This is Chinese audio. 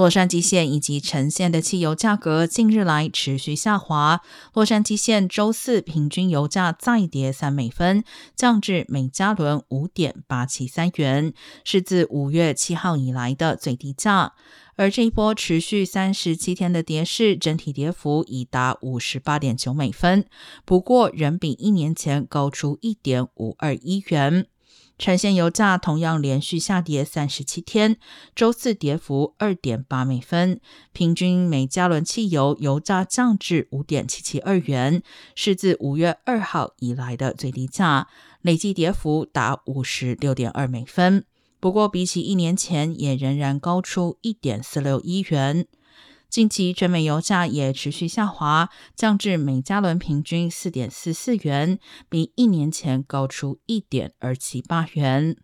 洛杉矶县以及橙县的汽油价格近日来持续下滑，洛杉矶县周四平均油价再跌3美分，降至每加仑 5.873 元，是自5月7号以来的最低价。而这一波持续37天的跌势，整体跌幅已达 58.9 美分，不过仍比一年前高出 1.521 元。橙县油价同样连续下跌37天，周四跌幅 2.8 美分，平均每加仑汽油油价降至 5.772 元，是自5月2号以来的最低价，累计跌幅达 56.2 美分，不过比起一年前也仍然高出 1.461 元。近期全美油价也持续下滑，降至每加仑平均 4.44 元，比一年前高出 1.278 元。